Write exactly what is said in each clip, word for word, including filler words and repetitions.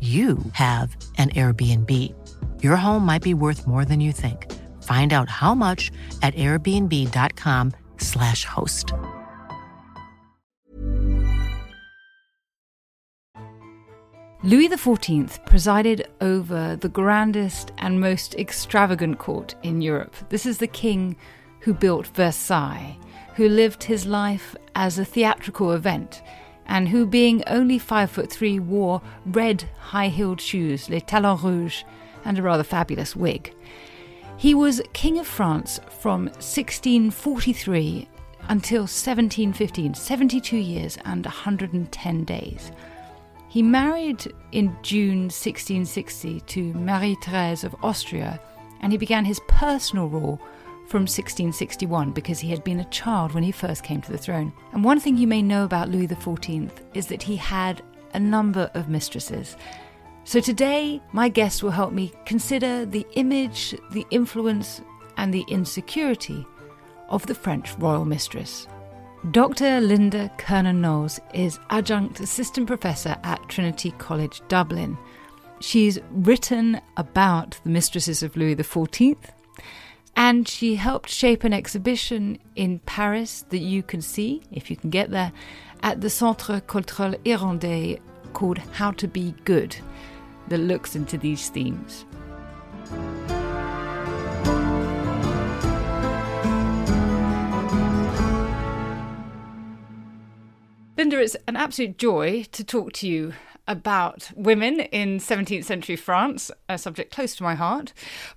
you have an Airbnb. Your home might be worth more than you think. Find out how much at airbnb.com slash host. Louis the fourteenth presided over the grandest and most extravagant court in Europe. This is the king who built Versailles, who lived his life as a theatrical event, and who, being only five foot three, wore red high-heeled shoes, les talons rouges, and a rather fabulous wig. He was King of France from sixteen forty-three until seventeen fifteen, seventy-two years and one hundred ten days. He married in June sixteen sixty to Marie-Thérèse of Austria, and he began his personal rule from sixteen sixty-one, because he had been a child when he first came to the throne. And one thing you may know about Louis the fourteenth is that he had a number of mistresses. So today, my guest will help me consider the image, the influence, and the insecurity of the French royal mistress. Doctor Linda Kiernan Knowles is adjunct assistant professor at Trinity College, Dublin. She's written about the mistresses of Louis the fourteenth, and she helped shape an exhibition in Paris that you can see, if you can get there, at the Centre Culturel Irlandais called How to Be Good, that looks into these themes. Linda, it's an absolute joy to talk to you about women in seventeenth century France, a subject close to my heart.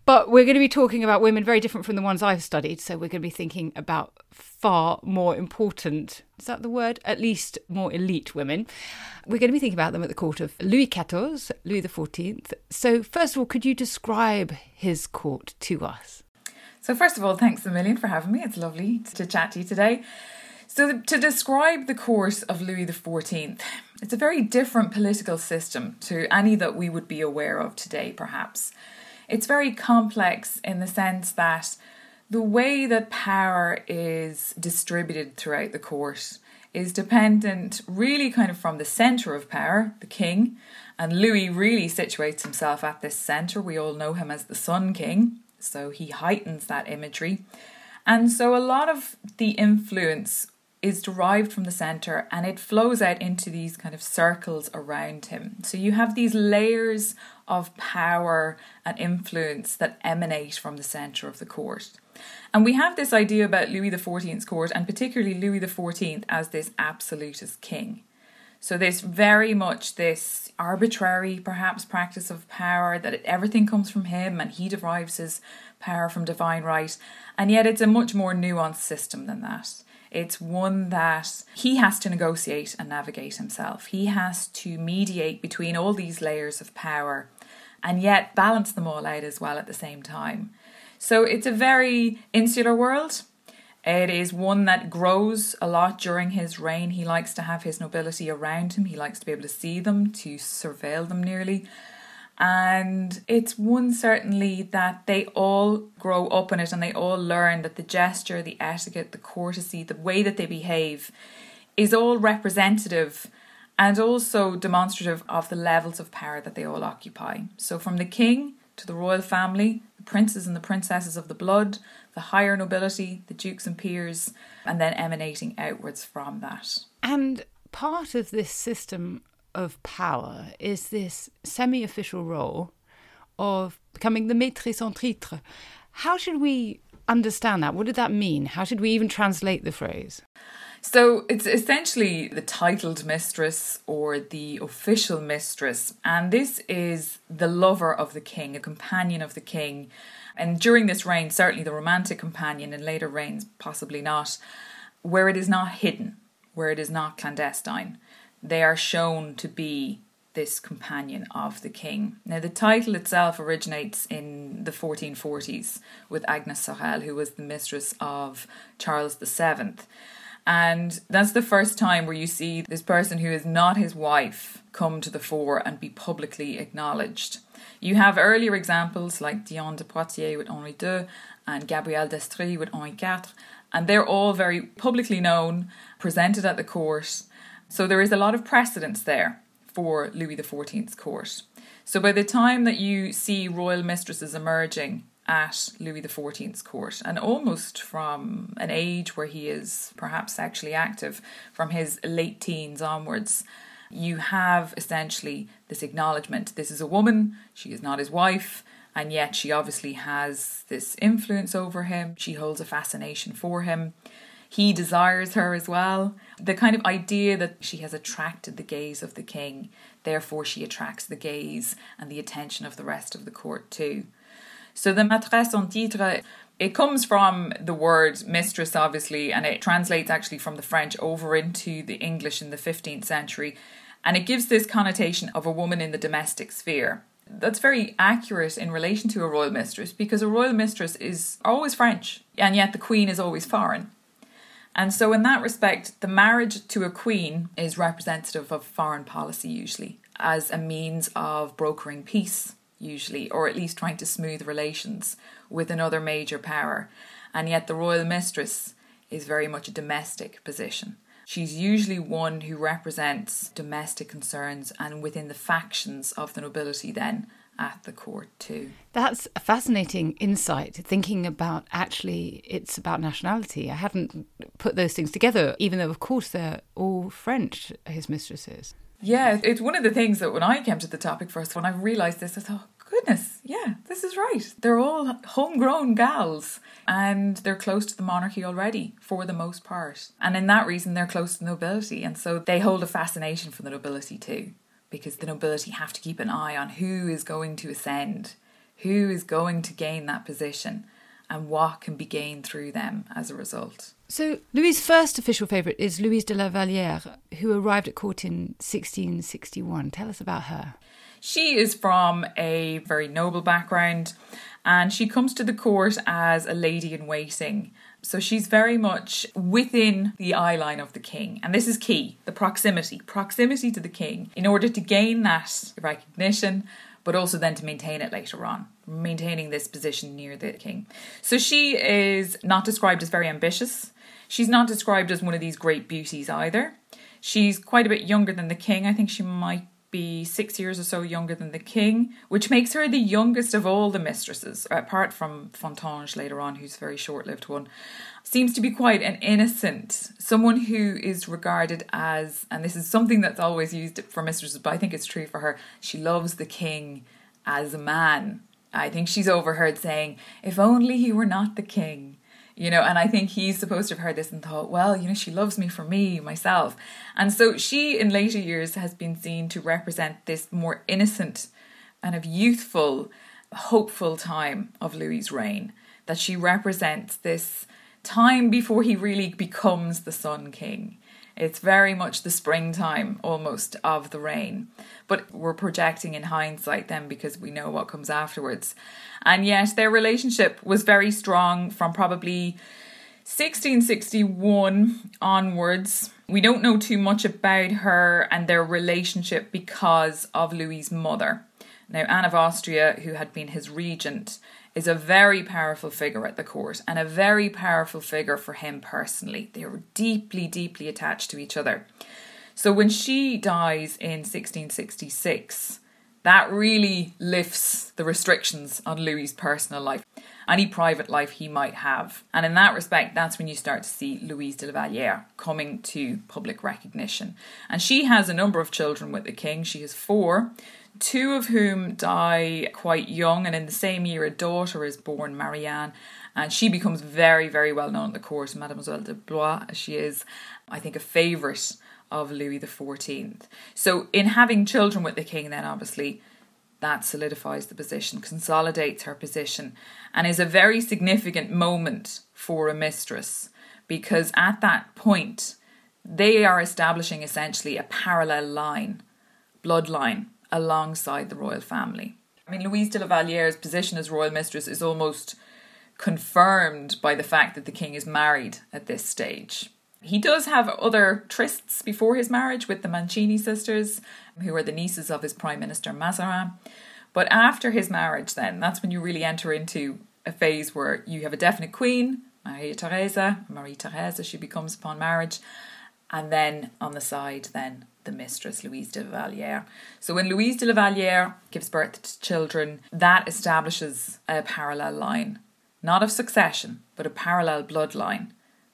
But we're going to be talking about women very different from the ones I've studied. So we're going to be thinking about far more important, is that the word? At least more elite women. We're going to be thinking about them at the court of Louis the fourteenth, Louis the fourteenth. So first of all, could you describe his court to us? So first of all, thanks a million for having me. It's lovely to chat to you today. So to describe the court of Louis the fourteenth, it's a very different political system to any that we would be aware of today, perhaps. It's very complex in the sense that the way that power is distributed throughout the court is dependent really kind of from the centre of power, the king, and Louis really situates himself at this centre. We all know him as the Sun King, so he heightens that imagery. And so a lot of the influence is derived from the centre and it flows out into these kind of circles around him. So you have these layers of power and influence that emanate from the centre of the court. And we have this idea about Louis the fourteenth's court, and particularly Louis the fourteenth, as this absolutist king. So this very much this arbitrary, perhaps, practice of power, that it, everything comes from him and he derives his power from divine right. And yet it's a much more nuanced system than that. It's one that he has to negotiate and navigate himself. He has to mediate between all these layers of power and yet balance them all out as well at the same time. So it's a very insular world. It is one that grows a lot during his reign. He likes to have his nobility around him. He likes to be able to see them, to surveil them nearly. And it's one certainly that they all grow up in it and they all learn that the gesture, the etiquette, the courtesy, the way that they behave is all representative and also demonstrative of the levels of power that they all occupy. So from the king to the royal family, the princes and the princesses of the blood, the higher nobility, the dukes and peers, and then emanating outwards from that. And part of this system of power is this semi-official role of becoming the maîtresse en titre. How should we understand that? What did that mean? How should we even translate the phrase? So it's essentially the titled mistress or the official mistress. And this is the lover of the king, a companion of the king. And during this reign, certainly the romantic companion, and later reigns possibly not, where it is not hidden, where it is not clandestine. They are shown to be this companion of the king. Now, the title itself originates in the fourteen forties with Agnes Sorel, who was the mistress of Charles the seventh. And that's the first time where you see this person who is not his wife come to the fore and be publicly acknowledged. You have earlier examples like Diane de Poitiers with Henri the Second and Gabrielle d'Estrie with Henri the Fourth. And they're all very publicly known, presented at the court. So there is a lot of precedence there for Louis the fourteenth's court. So by the time that you see royal mistresses emerging at Louis the fourteenth's court, and almost from an age where he is perhaps sexually active, from his late teens onwards, you have essentially this acknowledgement. This is a woman, she is not his wife, and yet she obviously has this influence over him. She holds a fascination for him. He desires her as well. The kind of idea that she has attracted the gaze of the king, therefore she attracts the gaze and the attention of the rest of the court too. So the maîtresse en titre, it comes from the word mistress, obviously, and it translates actually from the French over into the English in the fifteenth century. And it gives this connotation of a woman in the domestic sphere. That's very accurate in relation to a royal mistress, because a royal mistress is always French, and yet the queen is always foreign. And so in that respect, the marriage to a queen is representative of foreign policy, usually, as a means of brokering peace, usually, or at least trying to smooth relations with another major power. And yet the royal mistress is very much a domestic position. She's usually one who represents domestic concerns and within the factions of the nobility then at the court too. That's a fascinating insight, thinking about actually it's about nationality. I hadn't put those things together, even though of course they're all French, his mistresses. Yeah, it's one of the things that when I came to the topic first, when I realised this, I thought, goodness, yeah, this is right. They're all homegrown gals and they're close to the monarchy already for the most part. And in that reason, they're close to the nobility. And so they hold a fascination for the nobility too, because the nobility have to keep an eye on who is going to ascend, who is going to gain that position, and what can be gained through them as a result. So Louis' first official favourite is Louise de la Vallière, who arrived at court in sixteen sixty-one. Tell us about her. She is from a very noble background, and she comes to the court as a lady-in-waiting. So she's very much within the eye line of the king. And this is key, the proximity, proximity to the king, in order to gain that recognition, but also then to maintain it later on, maintaining this position near the king. So she is not described as very ambitious. She's not described as one of these great beauties either. She's quite a bit younger than the king. I think she might be six years or so younger than the king, which makes her the youngest of all the mistresses, apart from Fontanges later on, who's a very short-lived one. Seems to be quite an innocent, someone who is regarded as, and this is something that's always used for mistresses, but I think it's true for her, she loves the king as a man. I think she's overheard saying, if only he were not the king, you know, and I think he's supposed to have heard this and thought, well, you know, she loves me for me, myself. And so she in later years has been seen to represent this more innocent kind of youthful, hopeful time of Louis' reign, that she represents this time before he really becomes the Sun King. It's very much the springtime almost of the reign. But we're projecting in hindsight then because we know what comes afterwards. And yet their relationship was very strong from probably sixteen sixty-one onwards. We don't know too much about her and their relationship because of Louis' mother. Now, Anne of Austria, who had been his regent, is a very powerful figure at the court and a very powerful figure for him personally. They were deeply, deeply attached to each other. So when she dies in sixteen sixty-six, that really lifts the restrictions on Louis' personal life, any private life he might have. And in that respect, that's when you start to see Louise de la Vallière coming to public recognition. And she has a number of children with the king. She has four. Two of whom die quite young, and in the same year a daughter is born, Marianne, and she becomes very, very well known at the court, Mademoiselle de Blois, as she is, I think, a favourite of Louis the fourteenth. So in having children with the king then, obviously, that solidifies the position, consolidates her position, and is a very significant moment for a mistress, because at that point, they are establishing essentially a parallel line, bloodline, alongside the royal family. I mean, Louise de la Valliere's position as royal mistress is almost confirmed by the fact that the king is married at this stage. He does have other trysts before his marriage with the Mancini sisters, who are the nieces of his Prime Minister Mazarin. But after his marriage then, that's when you really enter into a phase where you have a definite queen, Marie-Thérèse, Marie-Thérèse as she becomes upon marriage, and then on the side then the mistress, Louise de la Vallière. So when Louise de la Vallière gives birth to children, that establishes a parallel line, not of succession, but a parallel bloodline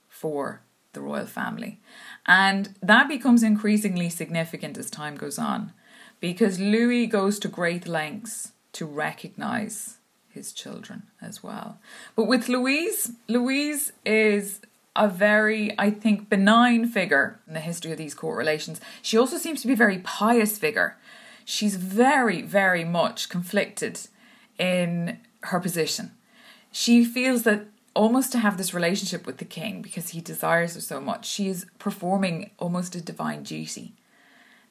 for the royal family. And that becomes increasingly significant as time goes on, because Louis goes to great lengths to recognise his children as well. But with Louise, Louise is a very, I think, benign figure in the history of these court relations. She also seems to be a very pious figure. She's very, very much conflicted in her position. She feels that almost to have this relationship with the king, because he desires her so much, she is performing almost a divine duty.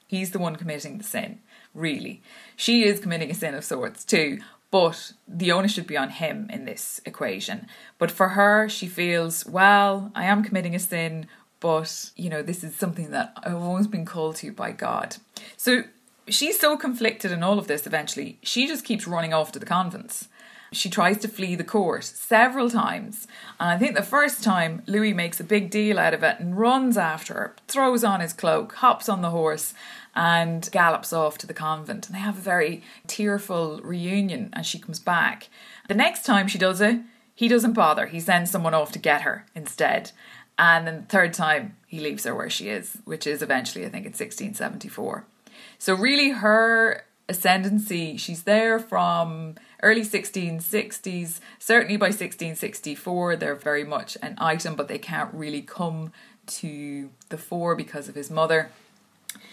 He's the one committing the sin, really. She is committing a sin of sorts too, but the onus should be on him in this equation. But for her, she feels, well, I am committing a sin, but, you know, this is something that I've always been called to by God. So she's so conflicted in all of this eventually, she just keeps running off to the convents. She tries to flee the court several times. And I think the first time Louis makes a big deal out of it and runs after her, throws on his cloak, hops on the horse and gallops off to the convent. And they have a very tearful reunion and she comes back. The next time she does it, he doesn't bother. He sends someone off to get her instead. And then the third time he leaves her where she is, which is eventually, I think, in sixteen seventy-four. So really her ascendancy, she's there from early sixteen sixties, certainly by sixteen sixty-four, they're very much an item, but they can't really come to the fore because of his mother.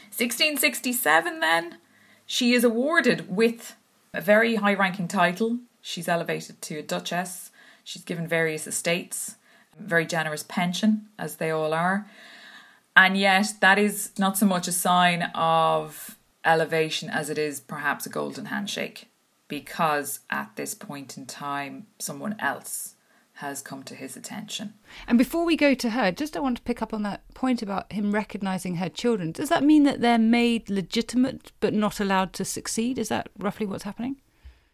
sixteen sixty-seven then, she is awarded with a very high-ranking title. She's elevated to a duchess. She's given various estates, a very generous pension, as they all are. And yet that is not so much a sign of elevation as it is perhaps a golden handshake, because at this point in time, someone else has come to his attention. And before we go to her, just I want to pick up on that point about him recognising her children. Does that mean that they're made legitimate but not allowed to succeed? Is that roughly what's happening?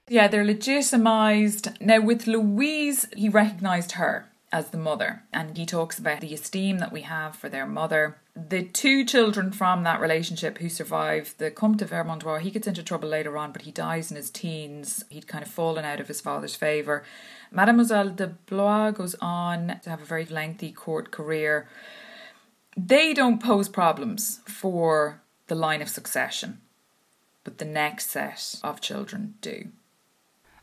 Yeah, they're legitimised. Now with Louise, he recognised her as the mother, and he talks about the esteem that we have for their mother. The two children from that relationship who survive, the Comte de Vermandois, he gets into trouble later on, but he dies in his teens. He'd kind of fallen out of his father's favour. Mademoiselle de Blois goes on to have a very lengthy court career. They don't pose problems for the line of succession, but the next set of children do.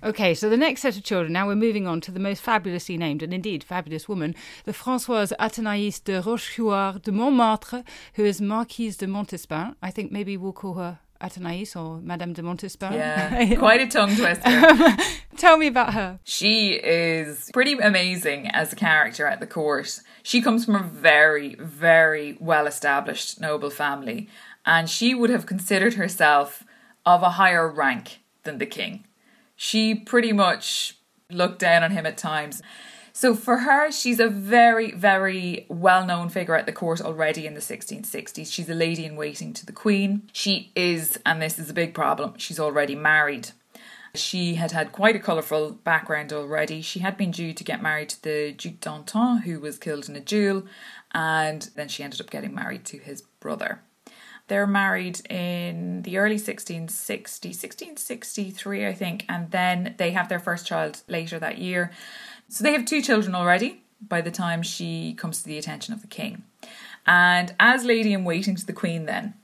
OK, so the next set of children, now we're moving on to the most fabulously named and indeed fabulous woman, the Françoise Athénaïs de Rochechouart de Montmartre, who is Marquise de Montespan. I think maybe we'll call her Athénaïs or Madame de Montespan. Yeah, quite a tongue twister. Tell me about her. She is pretty amazing as a character at the court. She comes from a very, very well-established noble family, and she would have considered herself of a higher rank than the king. She pretty much looked down on him at times. So for her, she's a very, very well-known figure at the court already in the sixteen sixties. She's a lady in waiting to the queen. She is, and this is a big problem, she's already married. She had had quite a colourful background already. She had been due to get married to the Duc d'Anton, who was killed in a duel, and then she ended up getting married to his brother. They're married in the early sixteen sixties, sixteen sixty-three, I think. And then they have their first child later that year. So they have two children already by the time she comes to the attention of the king. And as lady in waiting to the queen then,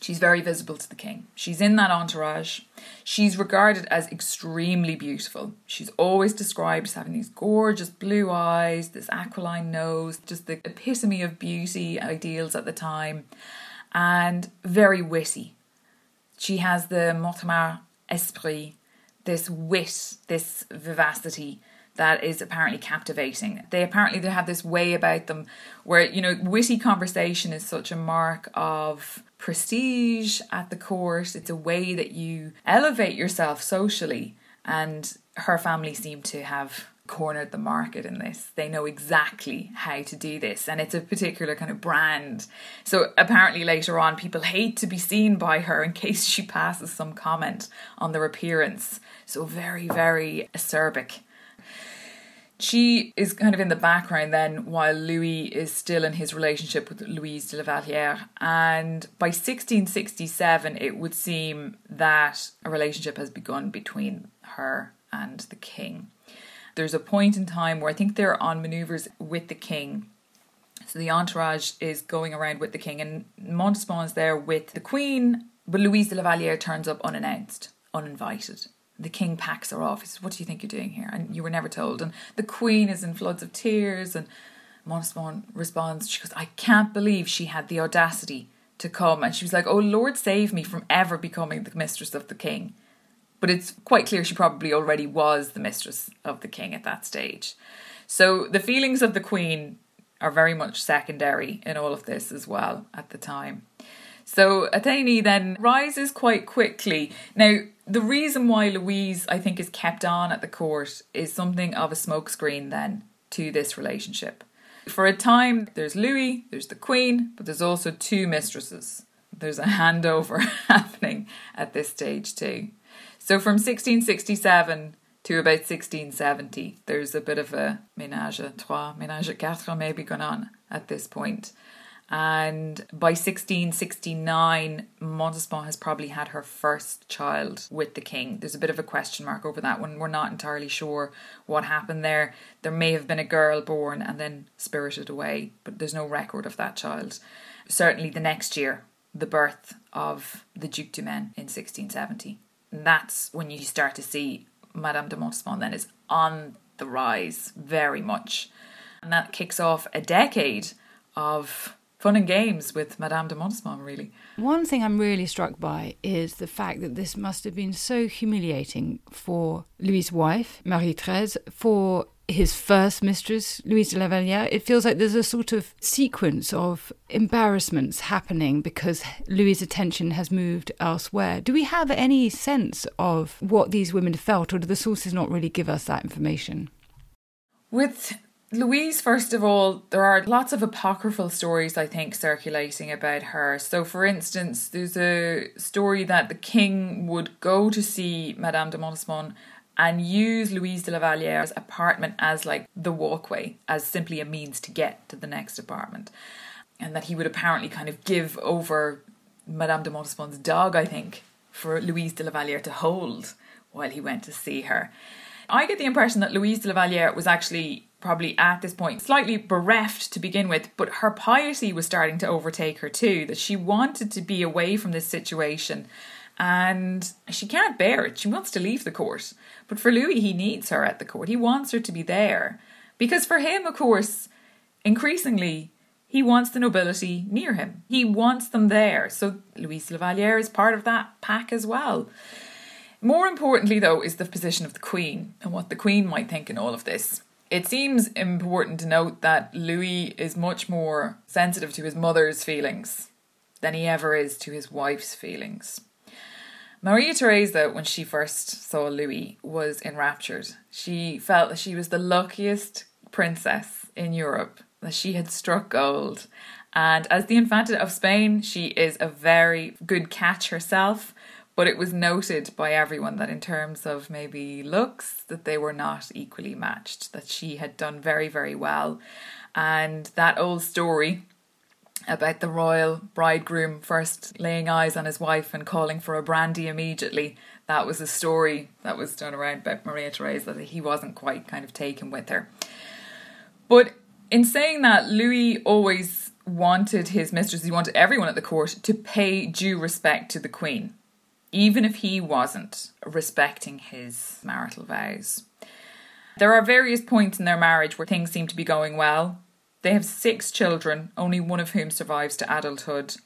she's very visible to the king. She's in that entourage. She's regarded as extremely beautiful. She's always described as having these gorgeous blue eyes, this aquiline nose, just the epitome of beauty ideals at the time. And very witty. She has the Mortemart esprit, this wit, this vivacity that is apparently captivating. They apparently they have this way about them where, you know, witty conversation is such a mark of prestige at the court. It's a way that you elevate yourself socially, and her family seem to have cornered the market in this. They know exactly how to do this, and it's a particular kind of brand. So apparently later on people hate to be seen by her in case she passes some comment on their appearance. So very, very acerbic. She is kind of in the background then while Louis is still in his relationship with Louise de la Vallière, and by sixteen sixty-seven it would seem that a relationship has begun between her and the king. There's a point in time where I think they're on manoeuvres with the king. So the entourage is going around with the king, and Montespan is there with the queen, but Louise de la Vallière turns up unannounced, uninvited. The king packs her off. He says, "What do you think you're doing here? And you were never told." And the queen is in floods of tears, and Montespan responds. She goes, "I can't believe she had the audacity to come." And she was like, "Oh, Lord save me from ever becoming the mistress of the king." But it's quite clear she probably already was the mistress of the king at that stage. So the feelings of the queen are very much secondary in all of this as well at the time. So Athénaïs then rises quite quickly. Now, the reason why Louise, I think, is kept on at the court is something of a smokescreen then to this relationship. For a time, there's Louis, there's the queen, but there's also two mistresses. There's a handover happening at this stage too. So from sixteen sixty-seven to about sixteen seventy, there's a bit of a ménage à trois, ménage à quatre maybe going on at this point. And by sixteen sixty-nine, Montespan has probably had her first child with the king. There's a bit of a question mark over that one. We're not entirely sure what happened there. There may have been a girl born and then spirited away, but there's no record of that child. Certainly the next year, the birth of the Duc de Maine in sixteen seventy. And that's when you start to see Madame de Maintenon then is on the rise very much. And that kicks off a decade of fun and games with Madame de Maintenon, really. One thing I'm really struck by is the fact that this must have been so humiliating for Louis' wife, Marie-Thérèse, for his first mistress, Louise de la Vallière. It feels like there's a sort of sequence of embarrassments happening because Louis' attention has moved elsewhere. Do we have any sense of what these women felt, or do the sources not really give us that information? With Louise, first of all, there are lots of apocryphal stories, I think, circulating about her. So, for instance, there's a story that the king would go to see Madame de Montespan and use Louise de la Valliere's apartment as like the walkway, as simply a means to get to the next apartment. And that he would apparently kind of give over Madame de Montespan's dog, I think, for Louise de la Vallière to hold while he went to see her. I get the impression that Louise de la Vallière was actually probably at this point slightly bereft to begin with, but her piety was starting to overtake her too, that she wanted to be away from this situation. And she can't bear it. She wants to leave the court. But for Louis, he needs her at the court. He wants her to be there. Because for him, of course, increasingly, he wants the nobility near him. He wants them there. So Louise de la Vallière is part of that pack as well. More importantly, though, is the position of the queen and what the queen might think in all of this. It seems important to note that Louis is much more sensitive to his mother's feelings than he ever is to his wife's feelings. Marie-Thérèse, when she first saw Louis, was enraptured. She felt that she was the luckiest princess in Europe, that she had struck gold. And as the Infanta of Spain, she is a very good catch herself, but it was noted by everyone that in terms of maybe looks, that they were not equally matched, that she had done very, very well. And that old story about the royal bridegroom first laying eyes on his wife and calling for a brandy immediately. That was a story that was done around about Maria-Theresa, that he wasn't quite kind of taken with her. But in saying that, Louis always wanted his mistress, he wanted everyone at the court to pay due respect to the queen, even if he wasn't respecting his marital vows. There are various points in their marriage where things seem to be going well. They have six children, only one of whom survives to adulthood.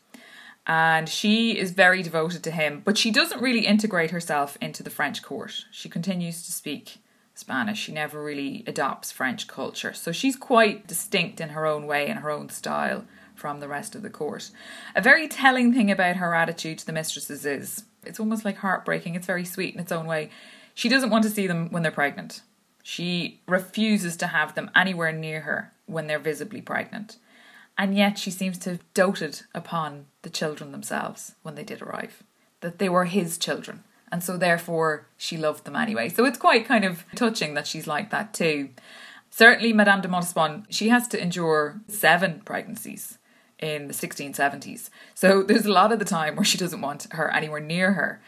And she is very devoted to him, but she doesn't really integrate herself into the French court. She continues to speak Spanish. She never really adopts French culture. So she's quite distinct in her own way, in her own style from the rest of the court. A very telling thing about her attitude to the mistresses is, it's almost like heartbreaking. It's very sweet in its own way. She doesn't want to see them when they're pregnant. She refuses to have them anywhere near her when they're visibly pregnant. And yet she seems to have doted upon the children themselves when they did arrive. That they were his children. And so therefore she loved them anyway. So it's quite kind of touching that she's like that too. Certainly Madame de Montespan, she has to endure seven pregnancies in the sixteen seventies. So there's a lot of the time where she doesn't want her anywhere near her.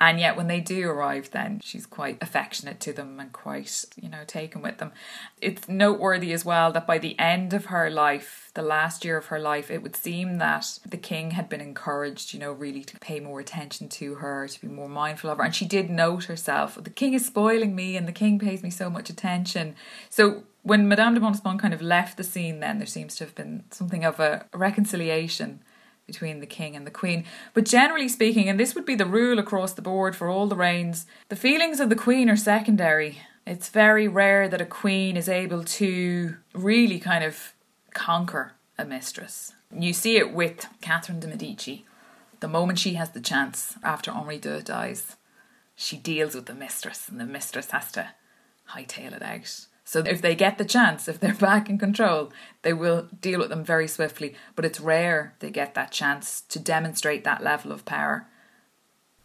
And yet when they do arrive then, she's quite affectionate to them and quite, you know, taken with them. It's noteworthy as well that by the end of her life, the last year of her life, it would seem that the king had been encouraged, you know, really to pay more attention to her, to be more mindful of her. And she did note herself, the king is spoiling me and the king pays me so much attention. So when Madame de Montespan kind of left the scene then, there seems to have been something of a reconciliation between the king and the queen. But generally speaking, and this would be the rule across the board for all the reigns, the feelings of the queen are secondary. It's very rare that a queen is able to really kind of conquer a mistress. You see it with Catherine de Medici. The moment she has the chance after Henri deux dies, she deals with the mistress and the mistress has to hightail it out. So if they get the chance, if they're back in control, they will deal with them very swiftly. But it's rare they get that chance to demonstrate that level of power.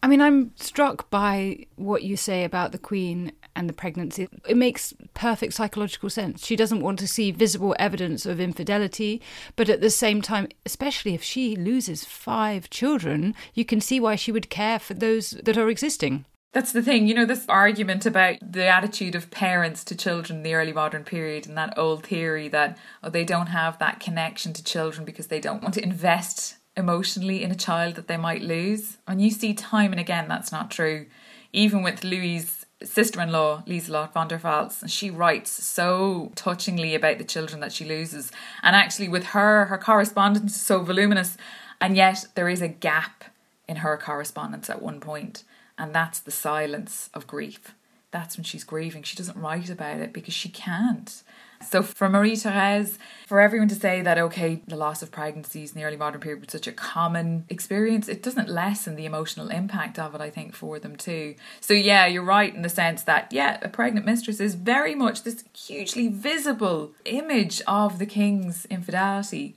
I mean, I'm struck by what you say about the Queen and the pregnancy. It makes perfect psychological sense. She doesn't want to see visible evidence of infidelity, but at the same time, especially if she loses five children, you can see why she would care for those that are existing. That's the thing, you know, this argument about the attitude of parents to children in the early modern period and that old theory that oh, they don't have that connection to children because they don't want to invest emotionally in a child that they might lose. And you see time and again that's not true. Even with Louis' sister-in-law, Lieselotte von der Pfalz, she writes so touchingly about the children that she loses. And actually with her, her correspondence is so voluminous, and yet there is a gap in her correspondence at one point. And that's the silence of grief. That's when she's grieving. She doesn't write about it because she can't. So for Marie-Thérèse, for everyone to say that, okay, the loss of pregnancies in the early modern period was such a common experience, it doesn't lessen the emotional impact of it, I think, for them too. So yeah, you're right in the sense that, yeah, a pregnant mistress is very much this hugely visible image of the king's infidelity.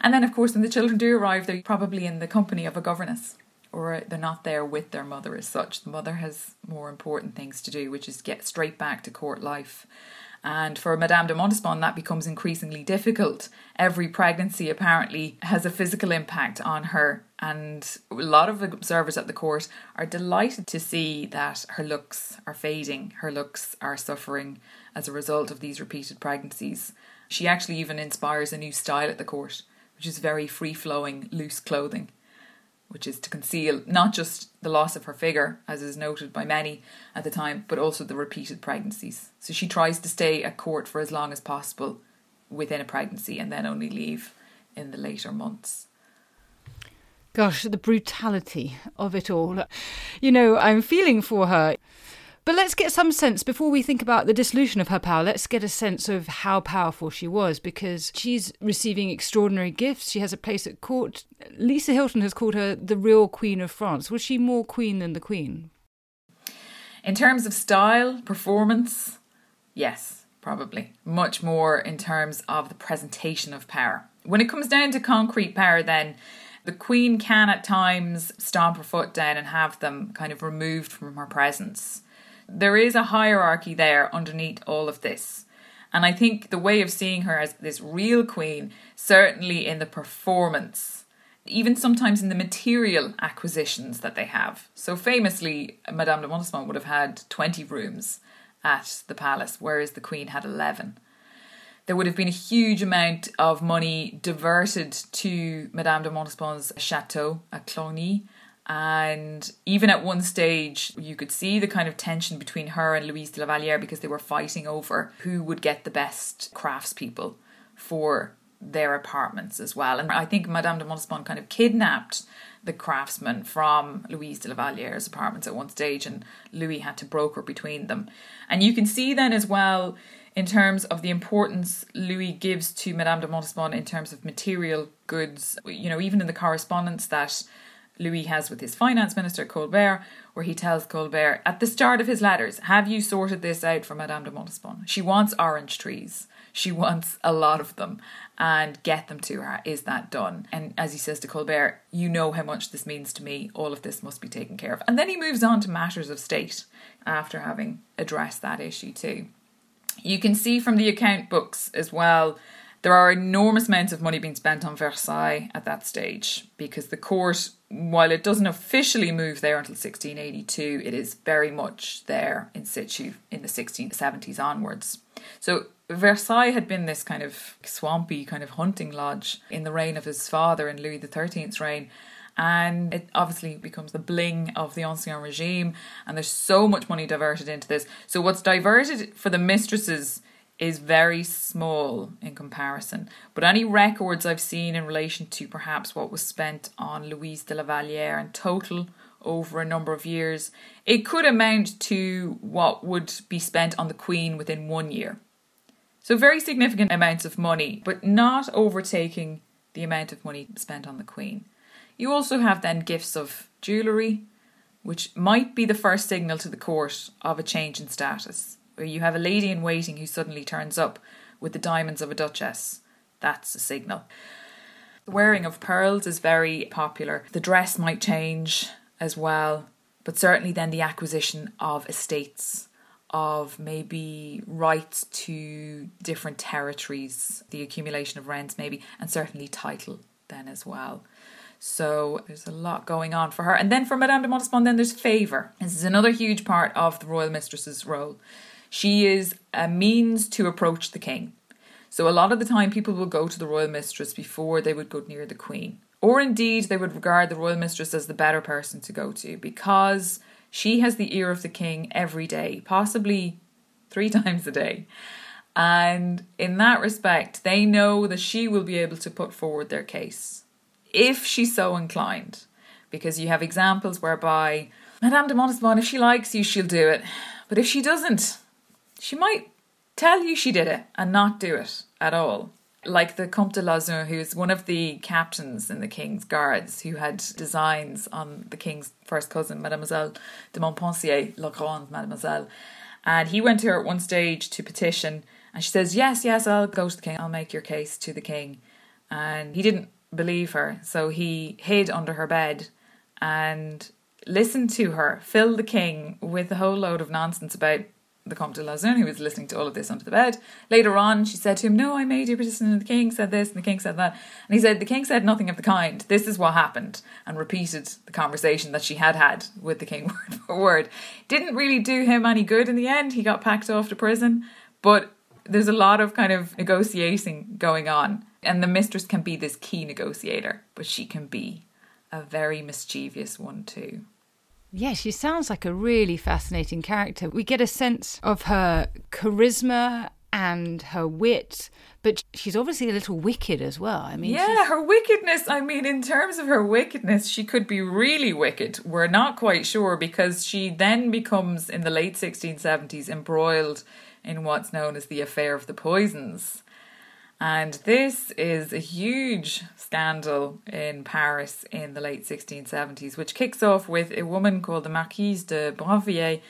And then, of course, when the children do arrive, they're probably in the company of a governess. Or they're not there with their mother as such. The mother has more important things to do, which is get straight back to court life. And for Madame de Montespan, that becomes increasingly difficult. Every pregnancy apparently has a physical impact on her. And a lot of observers at the court are delighted to see that her looks are fading. Her looks are suffering as a result of these repeated pregnancies. She actually even inspires a new style at the court, which is very free-flowing, loose clothing, which is to conceal not just the loss of her figure, as is noted by many at the time, but also the repeated pregnancies. So she tries to stay at court for as long as possible within a pregnancy and then only leave in the later months. Gosh, the brutality of it all. You know, I'm feeling for her. But let's get some sense, before we think about the dissolution of her power, let's get a sense of how powerful she was, because she's receiving extraordinary gifts. She has a place at court. Lisa Hilton has called her the real Queen of France. Was she more queen than the Queen? In terms of style, performance, yes, probably. Much more in terms of the presentation of power. When it comes down to concrete power then, the Queen can at times stomp her foot down and have them kind of removed from her presence. There is a hierarchy there underneath all of this. And I think the way of seeing her as this real queen, certainly in the performance, even sometimes in the material acquisitions that they have. So famously, Madame de Montespan would have had twenty rooms at the palace, whereas the Queen had eleven. There would have been a huge amount of money diverted to Madame de Montespan's chateau at Clogny. And even at one stage, you could see the kind of tension between her and Louise de la Vallière because they were fighting over who would get the best craftspeople for their apartments as well. And I think Madame de Montespan kind of kidnapped the craftsman from Louise de la Valliere's apartments at one stage, and Louis had to broker between them. And you can see then as well, in terms of the importance Louis gives to Madame de Montespan in terms of material goods, you know, even in the correspondence that Louis has with his finance minister, Colbert, where he tells Colbert, at the start of his letters, have you sorted this out for Madame de Montespan? She wants orange trees. She wants a lot of them, and get them to her. Is that done? And as he says to Colbert, you know how much this means to me. All of this must be taken care of. And then he moves on to matters of state after having addressed that issue too. You can see from the account books as well, there are enormous amounts of money being spent on Versailles at that stage, because the court, while it doesn't officially move there until sixteen eighty-two, it is very much there in situ in the sixteen seventies onwards. So Versailles had been this kind of swampy kind of hunting lodge in the reign of his father, in Louis the thirteenth's reign, and it obviously becomes the bling of the Ancien regime, and there's so much money diverted into this. So what's diverted for the mistresses is very small in comparison, but any records I've seen in relation to perhaps what was spent on Louise de la Vallière in total over a number of years, it could amount to what would be spent on the Queen within one year. So very significant amounts of money, but not overtaking the amount of money spent on the Queen. You also have then gifts of jewellery, which might be the first signal to the court of a change in status, where you have a lady in waiting who suddenly turns up with the diamonds of a duchess. That's a signal. The wearing of pearls is very popular. The dress might change as well, but certainly then the acquisition of estates, of maybe rights to different territories, the accumulation of rents maybe, and certainly title then as well. So there's a lot going on for her. And then for Madame de Montespan, then there's favour. This is another huge part of the royal mistress's role. She is a means to approach the king. So a lot of the time people will go to the royal mistress before they would go near the queen. Or indeed they would regard the royal mistress as the better person to go to, because she has the ear of the king every day, possibly three times a day. And in that respect, they know that she will be able to put forward their case, if she's so inclined. Because you have examples whereby Madame de Montespan, if she likes you, she'll do it. But if she doesn't, she might tell you she did it and not do it at all. Like the Comte de Lazun, who is one of the captains in the King's Guards, who had designs on the King's first cousin, Mademoiselle de Montpensier, La Grande Mademoiselle. And he went to her at one stage to petition, and she says, yes, yes, I'll go to the King, I'll make your case to the King. And he didn't believe her, so he hid under her bed and listened to her, filled the King with a whole load of nonsense about the Comte de Lazun, who was listening to all of this under the bed. Later on, she said to him, no, I made you petition, and the king said this, and the king said that. And he said, the king said nothing of the kind. This is what happened. And repeated the conversation that she had had with the king word for word. Didn't really do him any good in the end. He got packed off to prison. But there's a lot of kind of negotiating going on. And the mistress can be this key negotiator, but she can be a very mischievous one too. Yeah, she sounds like a really fascinating character. We get a sense of her charisma and her wit, but she's obviously a little wicked as well. I mean, yeah, she's... her wickedness. I mean, in terms of her wickedness, she could be really wicked. We're not quite sure, because she then becomes, in the late sixteen seventies, embroiled in what's known as the Affair of the Poisons. And this is a huge scandal in Paris in the late sixteen seventies, which kicks off with a woman called the Marquise de Brinvilliers,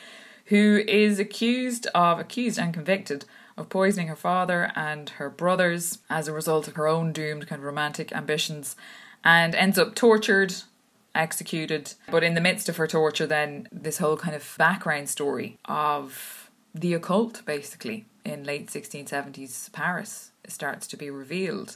who is accused of, accused and convicted of poisoning her father and her brothers as a result of her own doomed kind of romantic ambitions, and ends up tortured, executed. But in the midst of her torture, then this whole kind of background story of the occult, basically, in late sixteen seventies Paris starts to be revealed.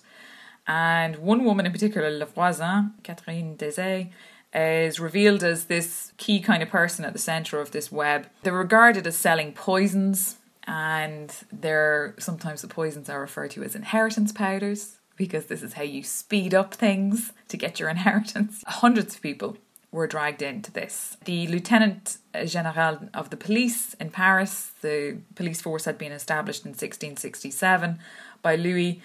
And one woman in particular, Le Voisin, Catherine Desay, is revealed as this key kind of person at the centre of this web. They're regarded as selling poisons, and they're sometimes the poisons are referred to as inheritance powders, because this is how you speed up things to get your inheritance. Hundreds of people were dragged into this. The Lieutenant General of the Police in Paris, the police force had been established in sixteen sixty-seven by Louis.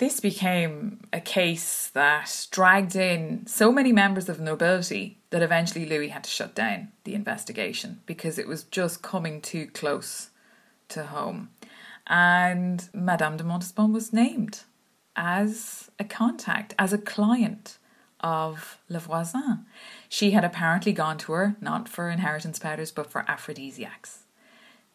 this became a case that dragged in so many members of the nobility that eventually Louis had to shut down the investigation because it was just coming too close to home. And Madame de Montespan was named as a contact, as a client of Le Voisin. She had apparently gone to her, not for inheritance powders, but for aphrodisiacs,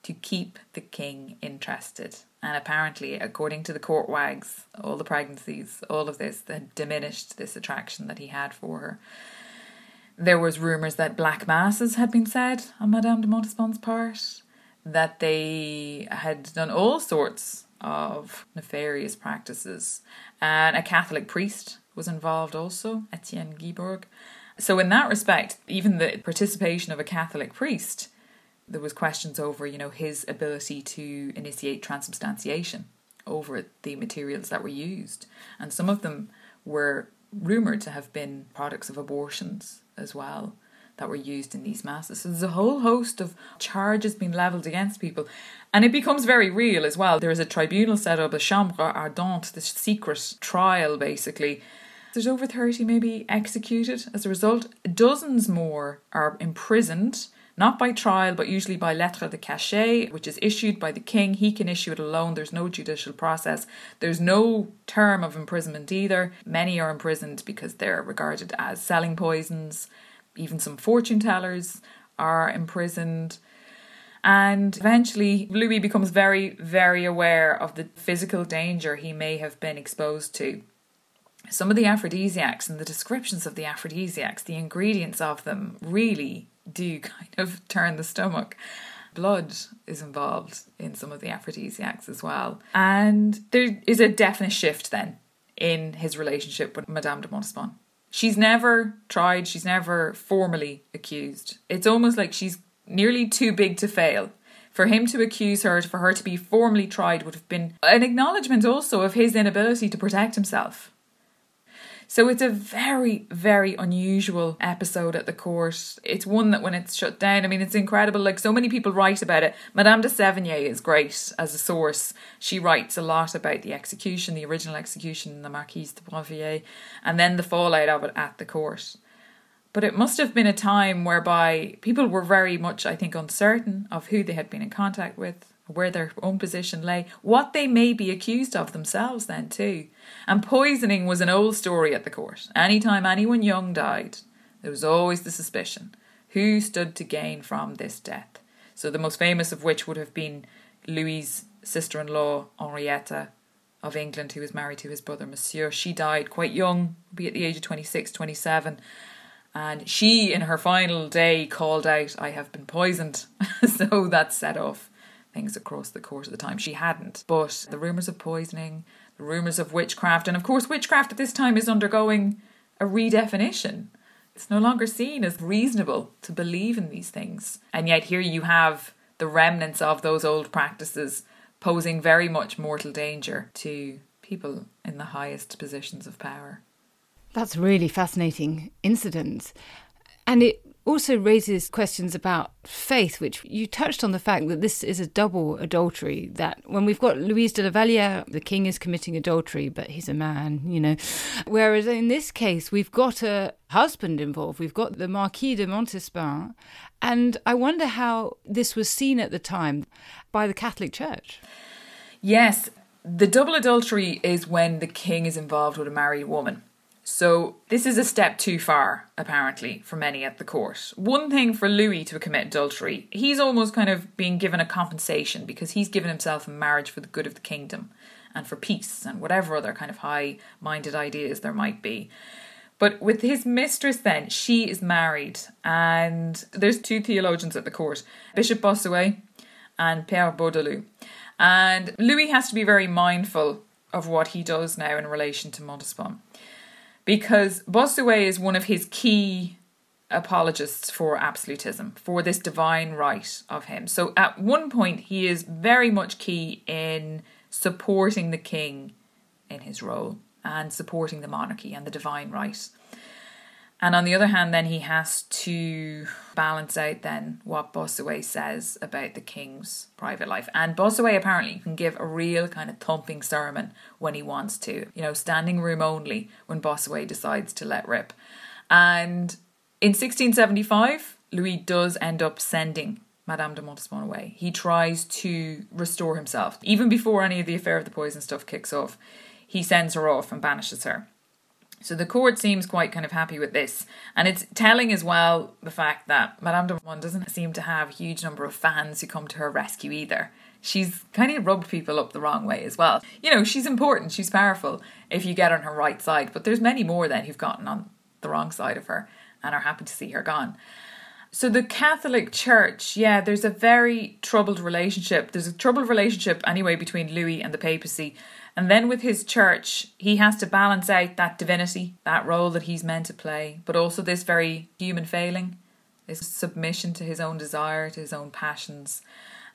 to keep the king interested. And apparently, according to the court wags, all the pregnancies, all of this, had diminished this attraction that he had for her. There was rumours that black masses had been said on Madame de Montespan's part, that they had done all sorts of nefarious practices. And a Catholic priest was involved also, Etienne Guibourg. So in that respect, even the participation of a Catholic priest, there was questions over, you know, his ability to initiate transubstantiation over the materials that were used. And some of them were rumoured to have been products of abortions as well that were used in these masses. So there's a whole host of charges being levelled against people. And it becomes very real as well. There is a tribunal set up, a chambre ardente, this secret trial, basically. There's over thirty maybe executed as a result. Dozens more are imprisoned, not by trial, but usually by lettre de cachet, which is issued by the king. He can issue it alone. There's no judicial process. There's no term of imprisonment either. Many are imprisoned because they're regarded as selling poisons. Even some fortune tellers are imprisoned. And eventually, Louis becomes very, very aware of the physical danger he may have been exposed to. Some of the aphrodisiacs and the descriptions of the aphrodisiacs, the ingredients of them, really do kind of turn the stomach. Blood is involved in some of the aphrodisiacs as well. And there is a definite shift then in his relationship with Madame de Montespan. She's never tried, she's never formally accused. It's almost like she's nearly too big to fail. For him to accuse her, for her to be formally tried, would have been an acknowledgement also of his inability to protect himself. So it's a very, very unusual episode at the court. It's one that when it's shut down, I mean, it's incredible. Like, so many people write about it. Madame de Sévigné is great as a source. She writes a lot about the execution, the original execution, the Marquise de Brinvilliers, and then the fallout of it at the court. But it must have been a time whereby people were very much, I think, uncertain of who they had been in contact with, where their own position lay, what they may be accused of themselves then too. And poisoning was an old story at the court. Anytime anyone young died, there was always the suspicion. Who stood to gain from this death? So the most famous of which would have been Louis's sister-in-law, Henrietta of England, who was married to his brother, Monsieur. She died quite young, be at the age of twenty-six, twenty-seven. And she, in her final day, called out, "I have been poisoned." So that set off things across the court at the time. She hadn't, but the rumours of poisoning, the rumours of witchcraft, and of course witchcraft at this time is undergoing a redefinition. It's no longer seen as reasonable to believe in these things. And yet here you have the remnants of those old practices posing very much mortal danger to people in the highest positions of power. That's really fascinating incidents. And it also raises questions about faith, which you touched on the fact that this is a double adultery, that when we've got Louise de la Vallière, the king is committing adultery, but he's a man, you know. Whereas in this case, we've got a husband involved. We've got the Marquis de Montespan. And I wonder how this was seen at the time by the Catholic Church. Yes, the double adultery is when the king is involved with a married woman. So this is a step too far, apparently, for many at the court. One thing for Louis to commit adultery, he's almost kind of being given a compensation because he's given himself in marriage for the good of the kingdom and for peace and whatever other kind of high-minded ideas there might be. But with his mistress then, she is married, and there's two theologians at the court, Bishop Bossuet and Pierre Beaudeloup. And Louis has to be very mindful of what he does now in relation to Montespan, because Bossuet is one of his key apologists for absolutism, for this divine right of him. So at one point, he is very much key in supporting the king in his role and supporting the monarchy and the divine right. And on the other hand, then he has to balance out then what Bossuet says about the king's private life. And Bossuet apparently can give a real kind of thumping sermon when he wants to. You know, standing room only when Bossuet decides to let rip. And in sixteen seventy-five, Louis does end up sending Madame de Montespan away. He tries to restore himself. Even before any of the affair of the poison stuff kicks off, he sends her off and banishes her. So the court seems quite kind of happy with this. And it's telling as well the fact that Madame de Maintenon doesn't seem to have a huge number of fans who come to her rescue either. She's kind of rubbed people up the wrong way as well. You know, she's important, she's powerful if you get on her right side. But there's many more then who've gotten on the wrong side of her and are happy to see her gone. So the Catholic Church, yeah, there's a very troubled relationship. There's a troubled relationship anyway between Louis and the papacy. And then with his church, he has to balance out that divinity, that role that he's meant to play, but also this very human failing, this submission to his own desire, to his own passions.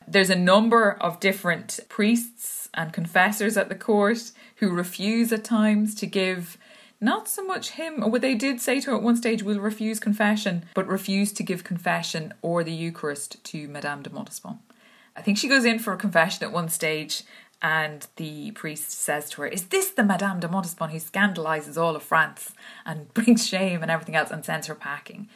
There's a number of different priests and confessors at the court who refuse at times to give, not so much him, or what they did say to him at one stage, we'll refuse confession, but refuse to give confession or the Eucharist to Madame de Montespan. I think she goes in for a confession at one stage, and the priest says to her, is this the Madame de Montespan who scandalises all of France and brings shame and everything else, and sends her packing?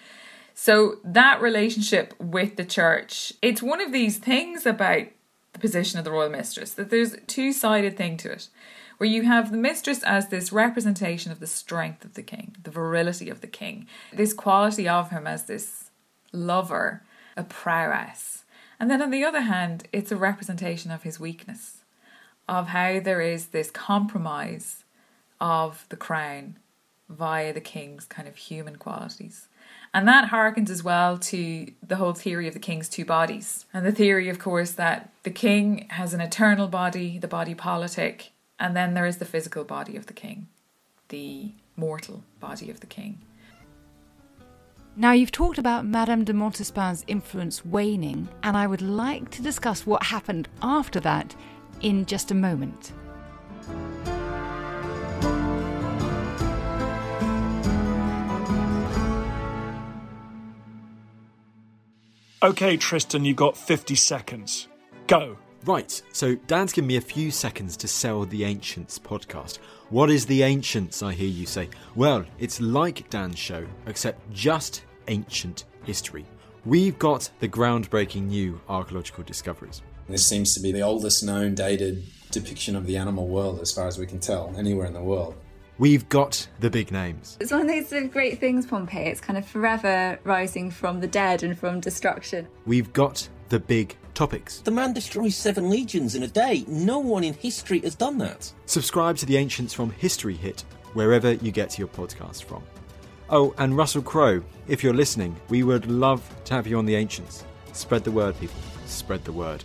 So that relationship with the church, it's one of these things about the position of the royal mistress, that there's a two-sided thing to it, where you have the mistress as this representation of the strength of the king, the virility of the king, this quality of him as this lover, a prowess. And then on the other hand, it's a representation of his weakness, of how there is this compromise of the crown via the king's kind of human qualities. And that harkens as well to the whole theory of the king's two bodies. And the theory, of course, that the king has an eternal body, the body politic, and then there is the physical body of the king, the mortal body of the king. Now, you've talked about Madame de Montespan's influence waning, and I would like to discuss what happened after that in just a moment. Okay, Tristan, you've got fifty seconds. Go. Right, so Dan's given me a few seconds to sell The Ancients podcast. What is The Ancients, I hear you say? Well, it's like Dan's show, except just ancient history. We've got the groundbreaking new archaeological discoveries. This seems to be the oldest known dated depiction of the animal world, as far as we can tell, anywhere in the world. We've got the big names. It's one of those sort of great things, Pompeii. It's kind of forever rising from the dead and from destruction. We've got the big topics. The man destroys seven legions in a day. No one in history has done that. Subscribe to The Ancients from History Hit, wherever you get your podcast from. Oh, and Russell Crowe, if you're listening, we would love to have you on The Ancients. Spread the word, people. Spread the word.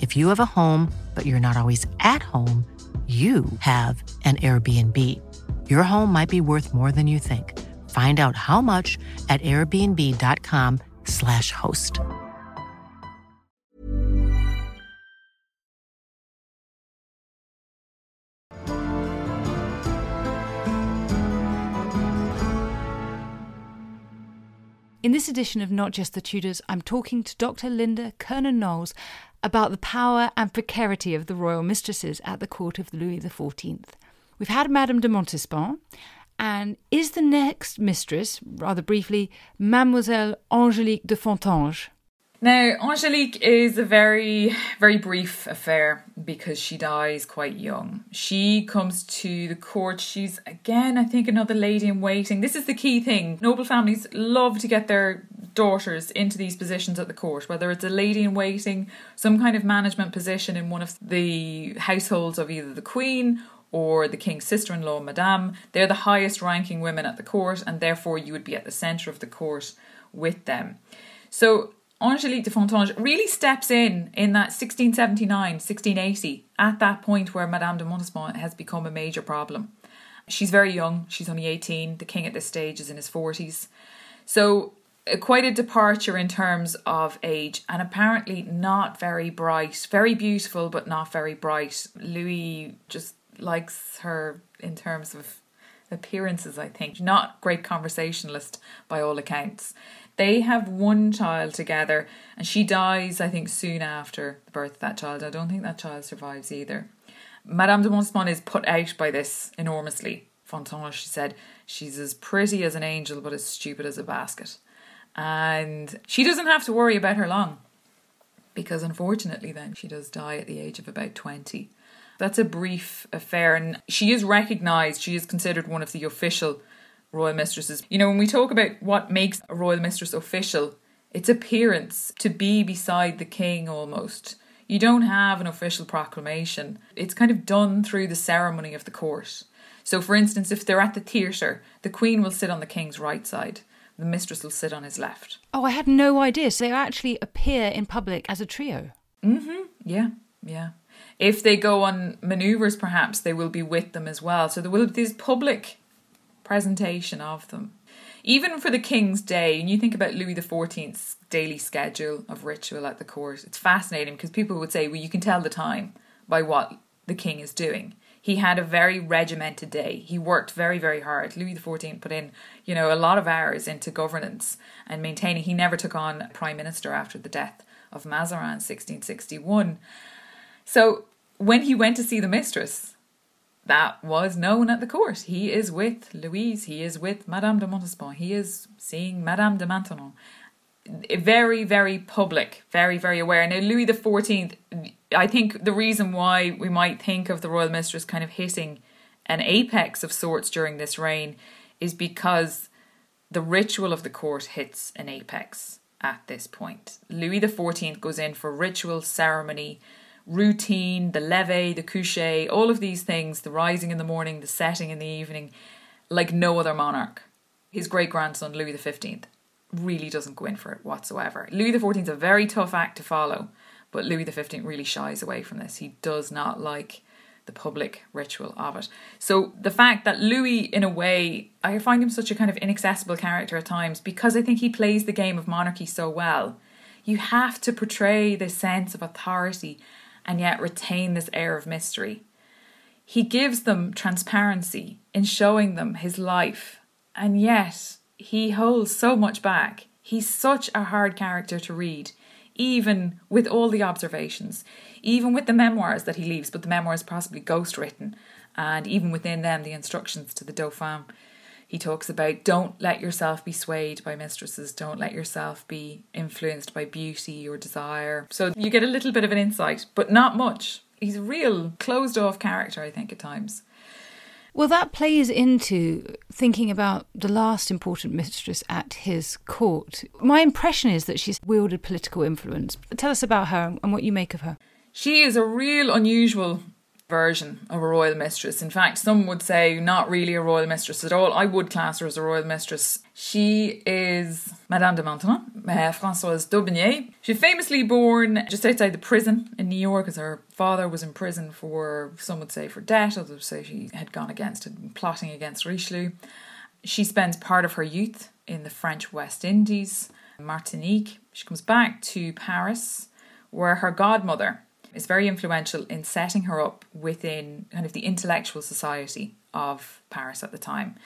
If you have a home, but you're not always at home, you have an Airbnb. Your home might be worth more than you think. Find out how much at airbnb.com slash host. In this edition of Not Just the Tudors, I'm talking to Doctor Linda Kiernan Knowles about the power and precarity of the royal mistresses at the court of Louis the fourteenth. We've had Madame de Montespan, and is the next mistress, rather briefly, Mademoiselle Angelique de Fontanges? Now, Angelique is a very, very brief affair because she dies quite young. She comes to the court. She's, again, I think, another lady in waiting. This is the key thing. Noble families love to get their daughters into these positions at the court, whether it's a lady in waiting, some kind of management position in one of the households of either the Queen or the King's sister-in-law, Madame. They're the highest ranking women at the court, and therefore you would be at the centre of the court with them. So Angelique de Fontanges really steps in in that sixteen seventy-nine, sixteen eighty, at that point where Madame de Montespan has become a major problem. She's very young, she's only eighteen, the king at this stage is in his forties. So uh, quite a departure in terms of age, and apparently not very bright, very beautiful but not very bright. Louis just likes her in terms of appearances, I think. Not great conversationalist by all accounts. They have one child together, and she dies, I think, soon after the birth of that child. I don't think that child survives either. Madame de Montespan is put out by this enormously. Fontanges, she said, she's as pretty as an angel, but as stupid as a basket. And she doesn't have to worry about her long, because unfortunately then she does die at the age of about twenty. That's a brief affair, and she is recognised. She is considered one of the official royal mistresses. You know, when we talk about what makes a royal mistress official, its appearance, to be beside the king almost. You don't have an official proclamation. It's kind of done through the ceremony of the court. So for instance, if they're at the theatre, the queen will sit on the king's right side. The mistress will sit on his left. Oh, I had no idea. So they actually appear in public as a trio. Mm-hmm. Yeah, yeah. If they go on manoeuvres, perhaps, they will be with them as well. So there will be this public presentation of them. Even for the King's Day, and you think about Louis the fourteenth's daily schedule of ritual at the court, it's fascinating because people would say, well, you can tell the time by what the King is doing. He had a very regimented day. He worked very, very hard. Louis the fourteenth put in, you know, a lot of hours into governance and maintaining. He never took on Prime Minister after the death of Mazarin in sixteen sixty-one. So when he went to see the mistress, that was known at the court. He is with Louise. He is with Madame de Montespan. He is seeing Madame de Maintenon. Very, very public. Very, very aware. Now, Louis the fourteenth, I think the reason why we might think of the royal mistress kind of hitting an apex of sorts during this reign is because the ritual of the court hits an apex at this point. Louis the fourteenth goes in for ritual, ceremony, routine, the levee, the coucher, all of these things, the rising in the morning, the setting in the evening, like no other monarch. His great-grandson, Louis the fifteenth, really doesn't go in for it whatsoever. Louis the fourteenth is a very tough act to follow, but Louis the fifteenth really shies away from this. He does not like the public ritual of it. So the fact that Louis, in a way, I find him such a kind of inaccessible character at times because I think he plays the game of monarchy so well. You have to portray this sense of authority and yet retain this air of mystery. He gives them transparency in showing them his life, and yet he holds so much back. He's such a hard character to read, even with all the observations, even with the memoirs that he leaves, but the memoirs possibly ghostwritten, and even within them the instructions to the Dauphin. He talks about don't let yourself be swayed by mistresses. Don't let yourself be influenced by beauty or desire. So you get a little bit of an insight, but not much. He's a real closed off character, I think, at times. Well, that plays into thinking about the last important mistress at his court. My impression is that she's wielded political influence. Tell us about her and what you make of her. She is a real unusual version of a royal mistress. In fact, some would say not really a royal mistress at all. I would class her as a royal mistress. She is Madame de Maintenon, uh, Françoise d'Aubigné. She famously born just outside the prison in New York as her father was in prison for, some would say for debt, others would say she had gone against it, plotting against Richelieu. She spends part of her youth in the French West Indies, Martinique. She comes back to Paris where her godmother is very influential in setting her up within kind of the intellectual society of Paris at the time.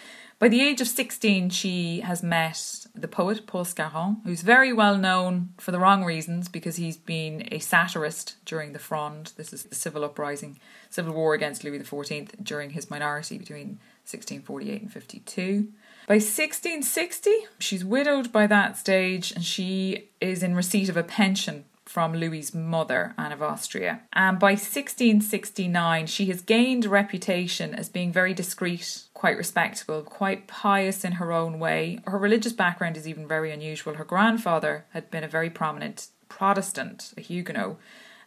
By the age of sixteen, she has met the poet Paul Scarron, who's very well known for the wrong reasons because he's been a satirist during the Fronde. This is the civil uprising, civil war against Louis the fourteenth during his minority between sixteen forty-eight and fifty-two. By sixteen sixty, she's widowed by that stage and she is in receipt of a pension from Louis's mother, Anne of Austria. And by sixteen sixty-nine, she has gained a reputation as being very discreet, quite respectable, quite pious in her own way. Her religious background is even very unusual. Her grandfather had been a very prominent Protestant, a Huguenot,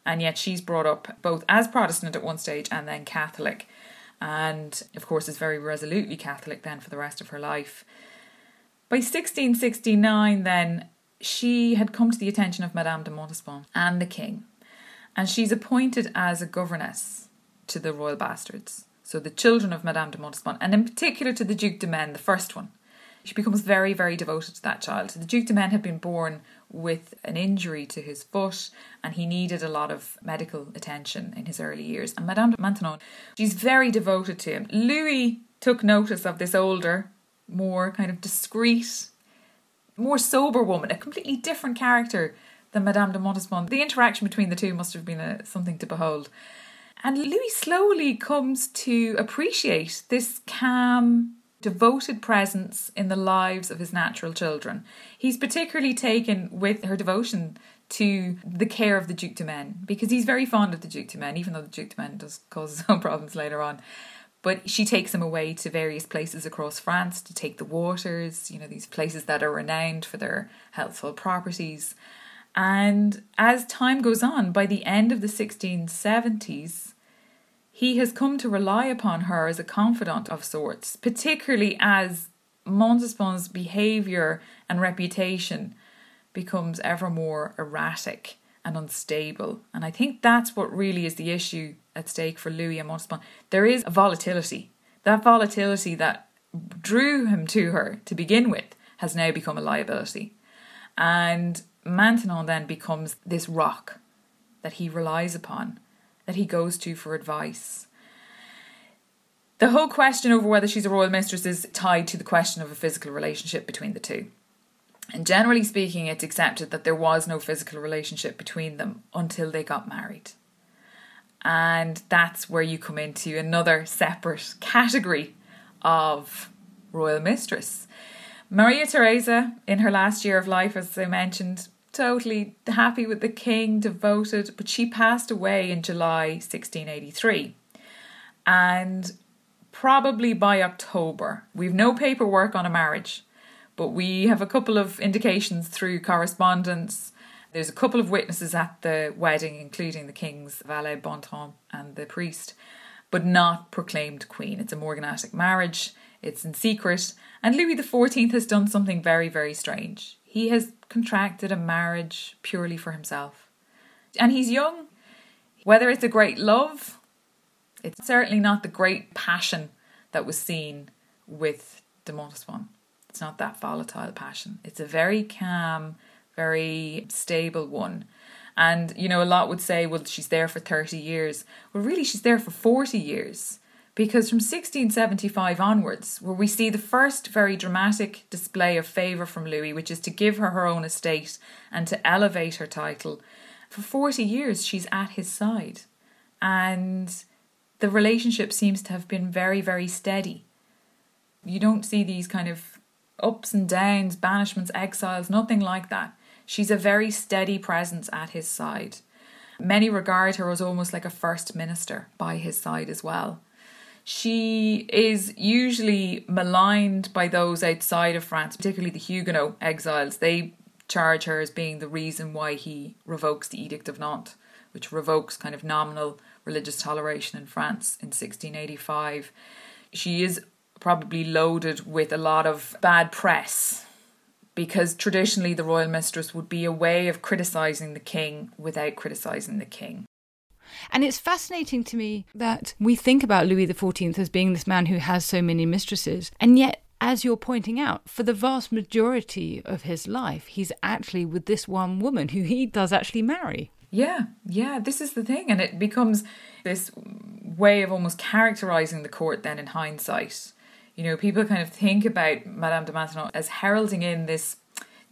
and yet she's brought up both as Protestant at one stage and then Catholic. And, of course, is very resolutely Catholic then for the rest of her life. By sixteen sixty-nine, then, she had come to the attention of Madame de Montespan and the king, and she's appointed as a governess to the royal bastards, so the children of Madame de Montespan, and in particular to the Duc de Maine, the first one. She becomes very, very devoted to that child. The Duc de Maine had been born with an injury to his foot and he needed a lot of medical attention in his early years. And Madame de Maintenon, she's very devoted to him. Louis took notice of this older, more kind of discreet, more sober woman, a completely different character than Madame de Montespan. The interaction between the two must have been a, something to behold. And Louis slowly comes to appreciate this calm, devoted presence in the lives of his natural children. He's particularly taken with her devotion to the care of the Duc de Maine, because he's very fond of the Duc de Maine, even though the Duc de Maine does cause some problems later on. But she takes him away to various places across France to take the waters, you know, these places that are renowned for their healthful properties. And as time goes on, by the end of the sixteen seventies, he has come to rely upon her as a confidant of sorts, particularly as Montespan's behaviour and reputation becomes ever more erratic and unstable. And I think that's what really is the issue at stake for Louis and Montespan. There is a volatility. That volatility that drew him to her to begin with has now become a liability. And Maintenon then becomes this rock that he relies upon, that he goes to for advice. The whole question over whether she's a royal mistress is tied to the question of a physical relationship between the two. And generally speaking, it's accepted that there was no physical relationship between them until they got married. And that's where you come into another separate category of royal mistress. Maria-Theresa, in her last year of life, as I mentioned, totally happy with the king, devoted, but she passed away in July sixteen eighty-three. And probably by October, we've no paperwork on a marriage, but we have a couple of indications through correspondence. There's a couple of witnesses at the wedding, including the king's valet Bontemps and the priest, but not proclaimed queen. It's a morganatic marriage. It's in secret. And Louis the fourteenth has done something very, very strange. He has contracted a marriage purely for himself. And he's young. Whether it's a great love, it's certainly not the great passion that was seen with de Montespan. It's not that volatile passion. It's a very calm, very stable one. And, you know, a lot would say, well, she's there for thirty years. Well, really, she's there for forty years. Because from sixteen seventy-five onwards, where we see the first very dramatic display of favour from Louis, which is to give her her own estate and to elevate her title, for forty years she's at his side. And the relationship seems to have been very, very steady. You don't see these kind of ups and downs, banishments, exiles, nothing like that. She's a very steady presence at his side. Many regard her as almost like a first minister by his side as well. She is usually maligned by those outside of France, particularly the Huguenot exiles. They charge her as being the reason why he revokes the Edict of Nantes, which revokes kind of nominal religious toleration in France in sixteen eighty-five. She is probably loaded with a lot of bad press because traditionally the royal mistress would be a way of criticising the king without criticising the king. And it's fascinating to me that we think about Louis the fourteenth as being this man who has so many mistresses. And yet, as you're pointing out, for the vast majority of his life, he's actually with this one woman who he does actually marry. Yeah, yeah, this is the thing. And it becomes this way of almost characterising the court then in hindsight. You know, people kind of think about Madame de Maintenon as heralding in this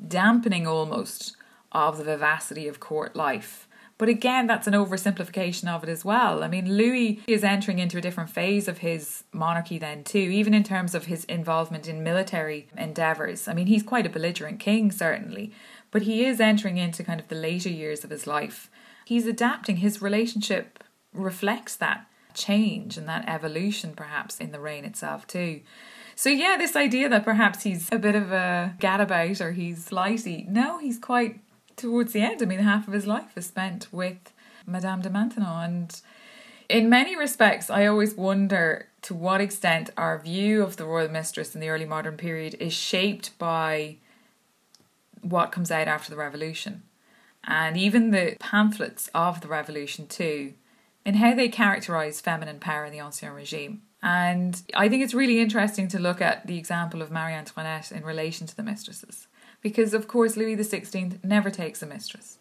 dampening almost of the vivacity of court life. But again, that's an oversimplification of it as well. I mean, Louis is entering into a different phase of his monarchy then too, even in terms of his involvement in military endeavours. I mean, he's quite a belligerent king, certainly, but he is entering into kind of the later years of his life. He's adapting. His relationship reflects that change and that evolution, perhaps, in the reign itself too. So yeah, this idea that perhaps he's a bit of a gadabout or he's flighty. No, he's quite... towards the end, I mean, half of his life is spent with Madame de Maintenon. And in many respects, I always wonder to what extent our view of the royal mistress in the early modern period is shaped by what comes out after the revolution. And even the pamphlets of the revolution too, in how they characterise feminine power in the Ancien Regime. And I think it's really interesting to look at the example of Marie Antoinette in relation to the mistresses. Because, of course, Louis the sixteenth never takes a mistress.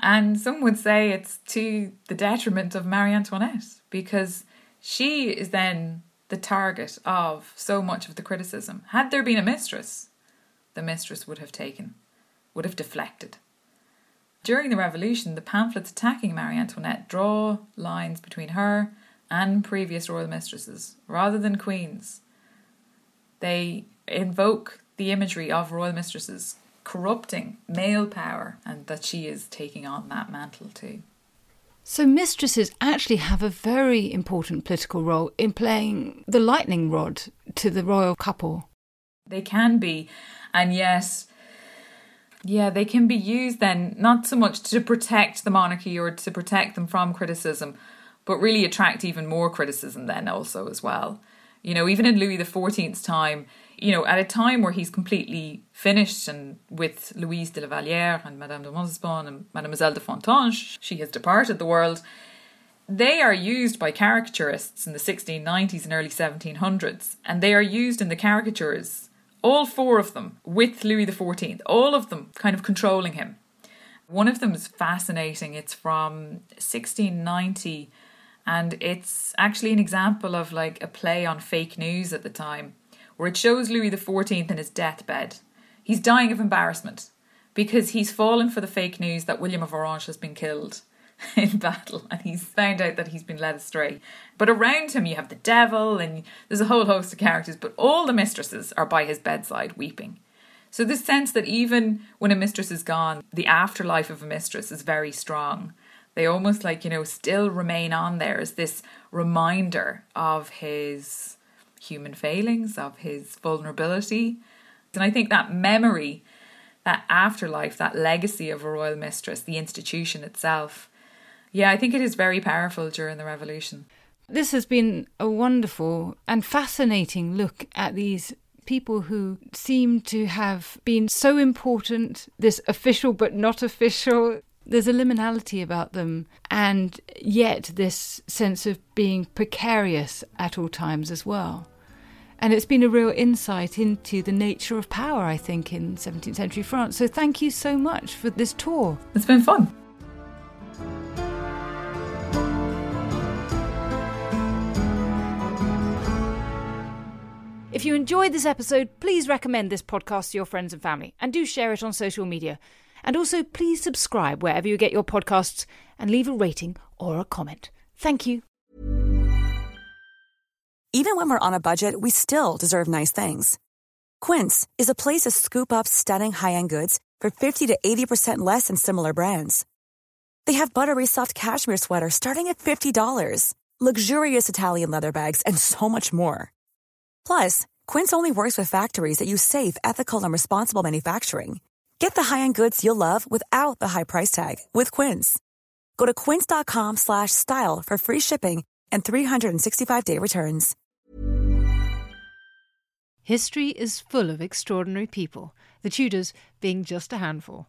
And some would say it's to the detriment of Marie Antoinette, because she is then the target of so much of the criticism. Had there been a mistress, the mistress would have taken, would have deflected. During the Revolution, the pamphlets attacking Marie Antoinette draw lines between her and previous royal mistresses, rather than queens. They invoke the imagery of royal mistresses corrupting male power and that she is taking on that mantle too. So mistresses actually have a very important political role in playing the lightning rod to the royal couple. They can be, and yes, yeah, they can be used then not so much to protect the monarchy or to protect them from criticism, but really attract even more criticism then also as well. You know, even in Louis the fourteenth's time, you know, at a time where he's completely finished and with Louise de la Vallière and Madame de Montespan and Mademoiselle de Fontanges, she has departed the world. They are used by caricaturists in the sixteen nineties and early seventeen hundreds. And they are used in the caricatures, all four of them, with Louis the fourteenth, all of them kind of controlling him. One of them is fascinating. It's from sixteen ninety and it's actually an example of like a play on fake news at the time, where it shows Louis the fourteenth in his deathbed. He's dying of embarrassment because he's fallen for the fake news that William of Orange has been killed in battle and he's found out that he's been led astray. But around him you have the devil and there's a whole host of characters, but all the mistresses are by his bedside weeping. So this sense that even when a mistress is gone, the afterlife of a mistress is very strong. They almost like, you know, still remain on there as this reminder of his human failings, of his vulnerability. And I think that memory, that afterlife, that legacy of a royal mistress, the institution itself, yeah, I think it is very powerful during the revolution. This has been a wonderful and fascinating look at these people who seem to have been so important, this official but not official. There's a liminality about them, and yet this sense of being precarious at all times as well. And it's been a real insight into the nature of power, I think, in seventeenth century France. So thank you so much for this tour. It's been fun. If you enjoyed this episode, please recommend this podcast to your friends and family and do share it on social media. And also please subscribe wherever you get your podcasts and leave a rating or a comment. Thank you. Even when we're on a budget, we still deserve nice things. Quince is a place to scoop up stunning high-end goods for fifty to eighty percent less than similar brands. They have buttery soft cashmere sweaters starting at fifty dollars, luxurious Italian leather bags, and so much more. Plus, Quince only works with factories that use safe, ethical, and responsible manufacturing. Get the high-end goods you'll love without the high price tag with Quince. Go to quince.com slash style for free shipping and three hundred sixty-five day returns. History is full of extraordinary people, the Tudors being just a handful.